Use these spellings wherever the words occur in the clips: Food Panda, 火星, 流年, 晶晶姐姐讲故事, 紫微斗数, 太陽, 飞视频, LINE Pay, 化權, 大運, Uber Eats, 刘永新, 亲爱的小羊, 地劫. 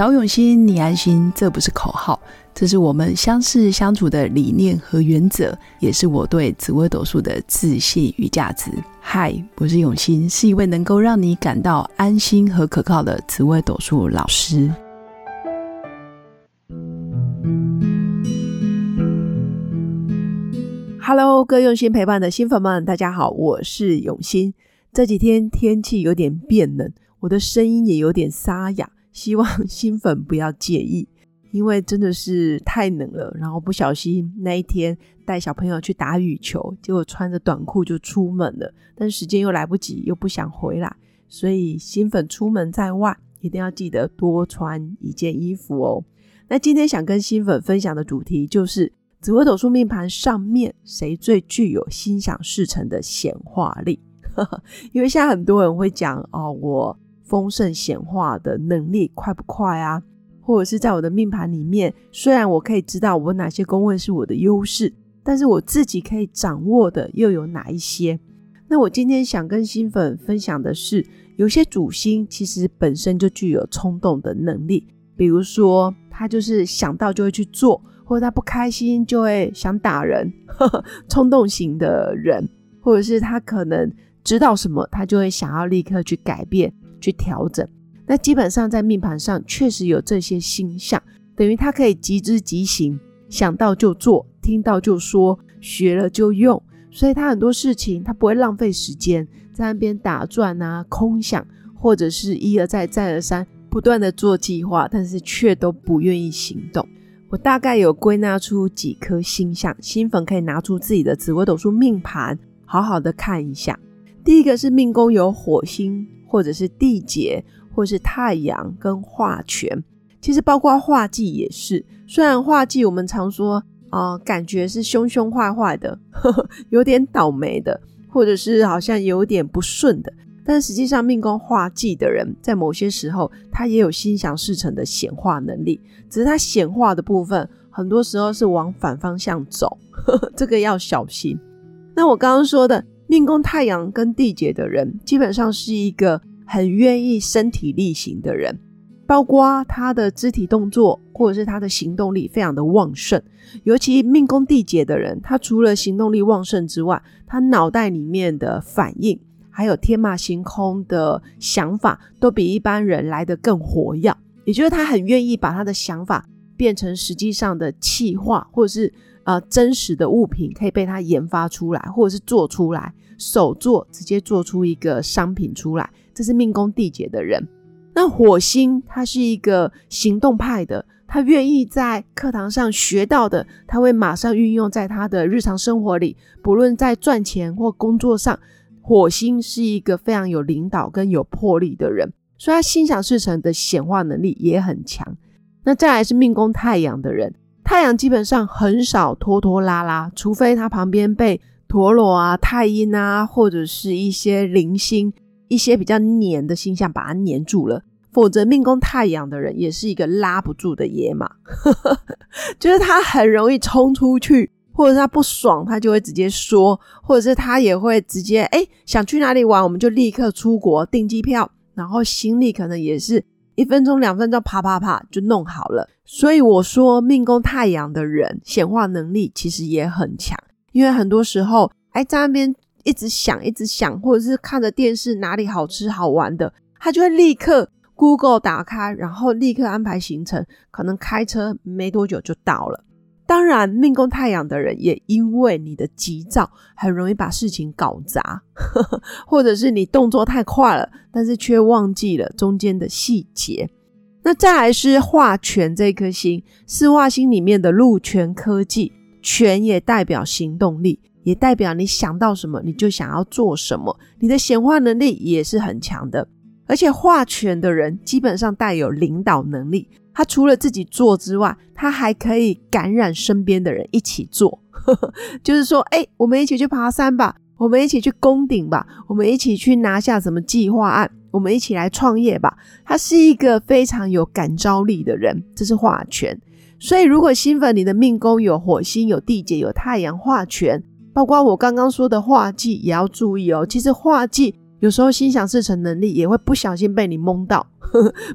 找永新，你安心，这不是口号，这是我们相识相处的理念和原则，也是我对紫微斗数的自信与价值。嗨，我是永新，是一位能够让你感到安心和可靠的紫微斗数老师。Hello， 各用心陪伴的新粉们，大家好，我是永新。这几天天气有点变冷，我的声音也有点沙哑，希望新粉不要介意，因为真的是太冷了。然后不小心那一天带小朋友去打羽球，结果穿着短裤就出门了，但时间又来不及，又不想回来，所以新粉出门在外一定要记得多穿一件衣服哦。那今天想跟新粉分享的主题就是紫微斗数命盘上面谁最具有心想事成的显化力因为现在很多人会讲我丰盛显化的能力快不快啊，或者是在我的命盘里面，虽然我可以知道我哪些宫位是我的优势，但是我自己可以掌握的又有哪一些。那我今天想跟新粉分享的是，有些主星其实本身就具有冲动的能力，比如说他就是想到就会去做，或者他不开心就会想打人冲动型的人，或者是他可能知道什么他就会想要立刻去改变去调整。那基本上在命盘上确实有这些星象，等于他可以即知即行，想到就做，听到就说，学了就用，所以他很多事情他不会浪费时间在那边打转啊空想，或者是一而再再而三不断的做计划，但是却都不愿意行动。我大概有归纳出几颗星象，新粉可以拿出自己的紫微斗数命盘好好的看一下。第一个是命宫有火星或者是地劫或是太阳跟化权，其实包括化忌也是。虽然化忌我们常说感觉是凶凶坏坏的有点倒霉的，或者是好像有点不顺的，但实际上命宫化忌的人在某些时候他也有心想事成的显化能力，只是他显化的部分很多时候是往反方向走这个要小心。那我刚刚说的命宫太阳跟地劫的人基本上是一个很愿意身体力行的人，包括他的肢体动作或者是他的行动力非常的旺盛。尤其命宫地劫的人，他除了行动力旺盛之外，他脑袋里面的反应还有天马行空的想法都比一般人来得更活跃，也就是他很愿意把他的想法变成实际上的企划，或者是真实的物品可以被他研发出来，或者是做出来，手做直接做出一个商品出来，这是命宫地劫的人。那火星他是一个行动派的，他愿意在课堂上学到的他会马上运用在他的日常生活里，不论在赚钱或工作上，火星是一个非常有领导跟有魄力的人，所以他心想事成的显化能力也很强。那再来是命宫太阳的人，太阳基本上很少拖拖拉拉，除非他旁边被陀螺啊太阴啊或者是一些零星一些比较黏的星象把它黏住了，否则命宫太阳的人也是一个拉不住的野马就是他很容易冲出去，或者是他不爽他就会直接说，或者是他也会直接想去哪里玩我们就立刻出国订机票，然后行李可能也是1分钟2分钟啪啪啪就弄好了。所以我说命宫太阳的人显化能力其实也很强，因为很多时候在那边一直想一直想，或者是看着电视哪里好吃好玩的，他就会立刻 Google 打开，然后立刻安排行程，可能开车没多久就到了。当然命宫太阳的人也因为你的急躁很容易把事情搞砸或者是你动作太快了，但是却忘记了中间的细节。那再来是化权这颗星，四化星里面的禄权科技，权也代表行动力，也代表你想到什么你就想要做什么，你的显化能力也是很强的。而且化权的人基本上带有领导能力，他除了自己做之外，他还可以感染身边的人一起做就是说我们一起去爬山吧，我们一起去攻顶吧，我们一起去拿下什么计划案，我们一起来创业吧。他是一个非常有感召力的人，这是化权。所以如果新粉你的命宫有火星有地劫有太阳化权，包括我刚刚说的化忌也要注意哦。其实化忌有时候心想事成能力也会不小心被你蒙到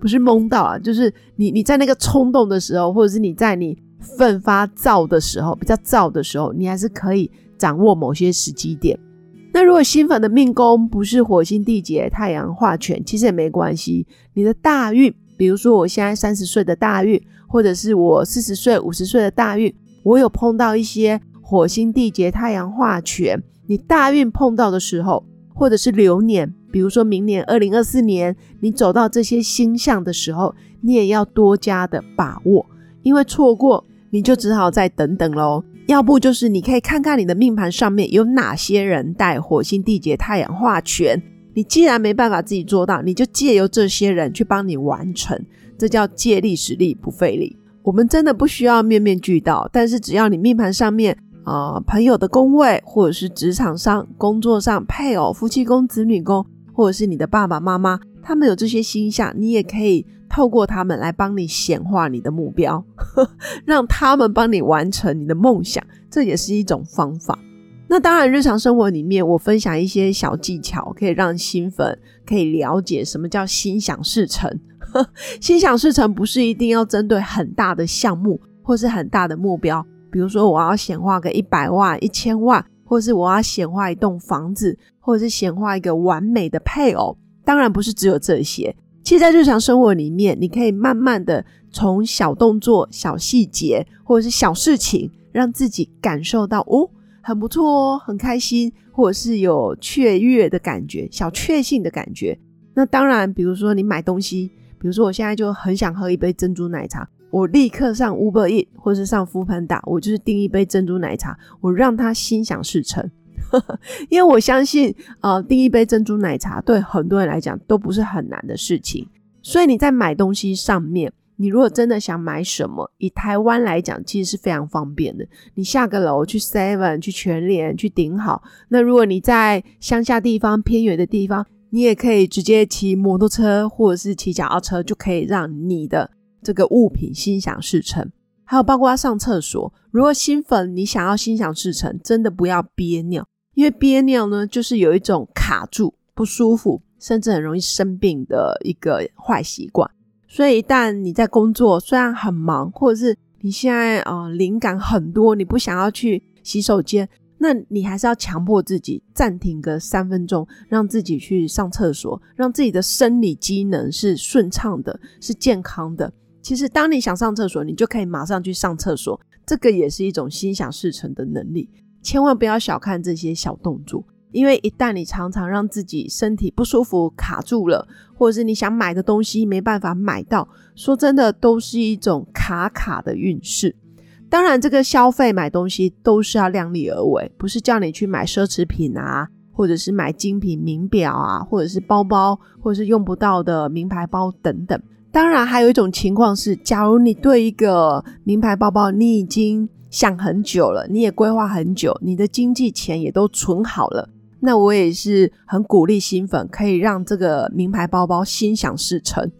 不是蒙到啊，就是你在那个冲动的时候，或者是你在你奋发躁的时候，比较躁的时候，你还是可以掌握某些时机点。那如果新粉的命宫不是火星地劫太阳化权，其实也没关系。你的大运，比如说我现在30岁的大运，或者是我40岁50岁的大运，我有碰到一些火星地劫太阳化权，你大运碰到的时候，或者是流年，比如说明年2024年你走到这些星象的时候，你也要多加的把握，因为错过你就只好再等等咯。要不就是你可以看看你的命盘上面有哪些人带火星地劫太阳化权，你既然没办法自己做到，你就借由这些人去帮你完成，这叫借力使力不费力。我们真的不需要面面俱到，但是只要你命盘上面朋友的宫位，或者是职场上工作上配偶夫妻宫子女宫，或者是你的爸爸妈妈，他们有这些星象，你也可以透过他们来帮你显化你的目标让他们帮你完成你的梦想，这也是一种方法。那当然日常生活里面我分享一些小技巧，可以让新粉可以了解什么叫心想事成心想事成不是一定要针对很大的项目或是很大的目标，比如说我要显化个100万1000万，或是我要显化一栋房子，或者是显化一个完美的配偶，当然不是只有这些。其实在日常生活里面，你可以慢慢的从小动作小细节或者是小事情，让自己感受到很不错很开心，或者是有雀跃的感觉，小确幸的感觉。那当然比如说你买东西，比如说我现在就很想喝一杯珍珠奶茶，我立刻上 Uber Eats 或是上 Food Panda， 我就是订一杯珍珠奶茶，我让它心想事成因为我相信订一杯珍珠奶茶对很多人来讲都不是很难的事情。所以你在买东西上面，你如果真的想买什么，以台湾来讲其实是非常方便的，你下个楼去 7 去全联去顶好，那如果你在乡下地方偏远的地方，你也可以直接骑摩托车或者是骑脚踏车，就可以让你的这个物品心想事成。还有包括上厕所，如果新粉你想要心想事成，真的不要憋尿，因为憋尿呢就是有一种卡住不舒服甚至很容易生病的一个坏习惯。所以一旦你在工作虽然很忙，或者是你现在灵感很多，你不想要去洗手间，那你还是要强迫自己暂停个3分钟，让自己去上厕所，让自己的生理机能是顺畅的，是健康的。其实当你想上厕所，你就可以马上去上厕所，这个也是一种心想事成的能力。千万不要小看这些小动作，因为一旦你常常让自己身体不舒服卡住了，或者是你想买的东西没办法买到，说真的都是一种卡的运势。当然这个消费买东西都是要量力而为，不是叫你去买奢侈品啊，或者是买精品名表啊，或者是包包，或者是用不到的名牌包等等。当然还有一种情况是，假如你对一个名牌包包你已经想很久了，你也规划很久，你的经济钱也都存好了，那我也是很鼓励新粉可以让这个名牌包包心想事成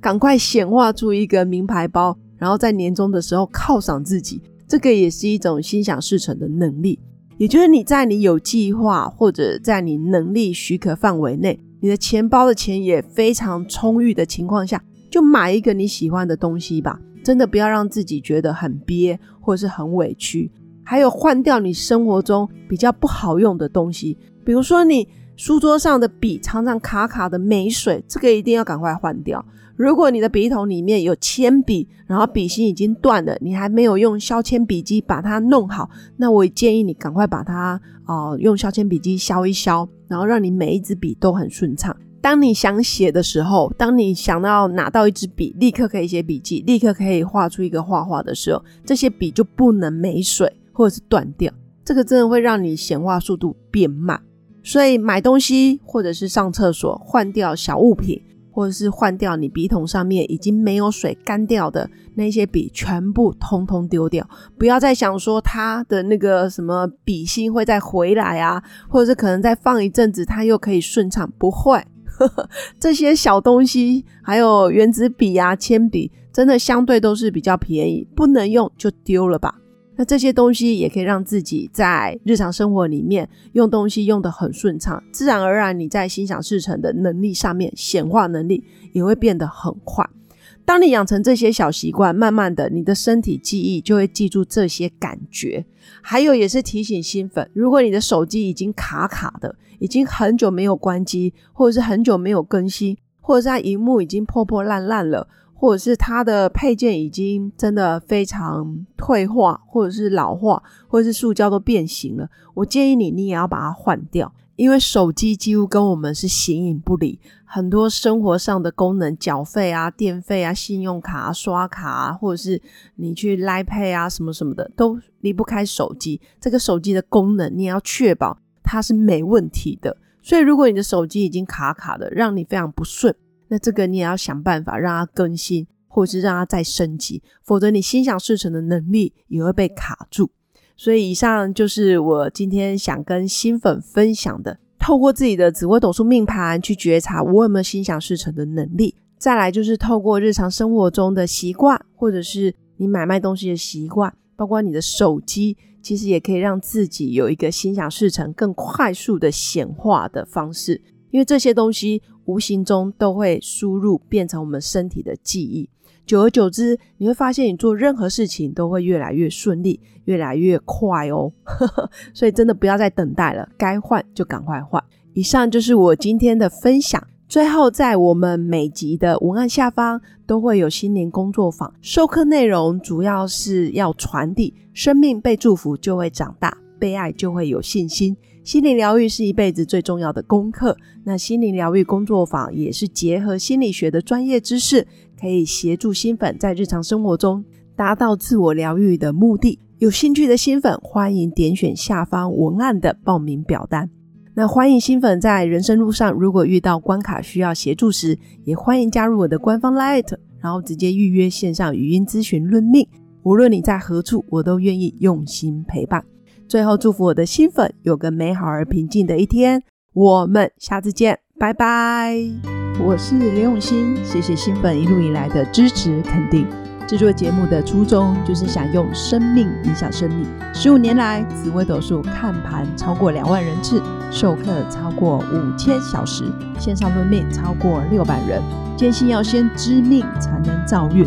赶快显化出一个名牌包，然后在年终的时候犒赏自己，这个也是一种心想事成的能力。也就是你在你有计划或者在你能力许可范围内，你的钱包的钱也非常充裕的情况下，就买一个你喜欢的东西吧，真的不要让自己觉得很憋或是很委屈。还有换掉你生活中比较不好用的东西，比如说你书桌上的笔常常卡的没水，这个一定要赶快换掉。如果你的笔筒里面有铅笔，然后笔芯已经断了，你还没有用削铅笔机把它弄好，那我建议你赶快把它用削铅笔机削一削，然后让你每一支笔都很顺畅。当你想写的时候，当你想要拿到一支笔立刻可以写笔记，立刻可以画出一个画画的时候，这些笔就不能没水或者是断掉，这个真的会让你显化速度变慢。所以买东西或者是上厕所，换掉小物品，或者是换掉你笔筒上面已经没有水干掉的那些笔，全部通通丢掉，不要再想说它的那个什么笔芯会再回来啊，或者是可能再放一阵子它又可以顺畅，不会这些小东西还有原子笔啊铅笔真的相对都是比较便宜，不能用就丢了吧。那这些东西也可以让自己在日常生活里面用东西用得很顺畅，自然而然你在心想事成的能力上面，显化能力也会变得很快。当你养成这些小习惯，慢慢的你的身体记忆就会记住这些感觉。还有也是提醒新粉，如果你的手机已经卡卡的，已经很久没有关机，或者是很久没有更新，或者是它荧幕已经破破烂烂了，或者是它的配件已经真的非常退化，或者是老化，或者是塑胶都变形了，我建议你也要把它换掉。因为手机几乎跟我们是形影不离，很多生活上的功能，缴费啊、电费啊、信用卡啊、刷卡啊，或者是你去 LINE Pay 啊什么什么的，都离不开手机。这个手机的功能你也要确保它是没问题的。所以如果你的手机已经卡卡的，让你非常不顺，那这个你也要想办法让它更新，或者是让它再升级，否则你心想事成的能力也会被卡住。所以以上就是我今天想跟新粉分享的，透过自己的紫微斗数命盘去觉察我有没有心想事成的能力。再来就是透过日常生活中的习惯，或者是你买卖东西的习惯，包括你的手机，其实也可以让自己有一个心想事成更快速的显化的方式。因为这些东西无形中都会输入变成我们身体的记忆，久而久之你会发现你做任何事情都会越来越顺利，越来越快哦所以真的不要再等待了，该换就赶快换。以上就是我今天的分享。最后在我们每集的文案下方都会有心灵工作坊，授课内容主要是要传递生命被祝福就会长大，被爱就会有信心，心灵疗愈是一辈子最重要的功课。那心灵疗愈工作坊也是结合心理学的专业知识，可以协助新粉在日常生活中达到自我疗愈的目的。有兴趣的新粉欢迎点选下方文案的报名表单。那欢迎新粉在人生路上如果遇到关卡需要协助时，也欢迎加入我的官方 LINE， 然后直接预约线上语音咨询论命，无论你在何处我都愿意用心陪伴。最后祝福我的新粉有个美好而平静的一天，我们下次见，拜拜。我是刘永新，谢谢新粉一路以来的支持肯定。制作节目的初衷就是想用生命影响生命。15年来，紫微斗数看盘超过2万人次，授课超过5000小时，线上论命超过600人。坚信要先知命才能造运。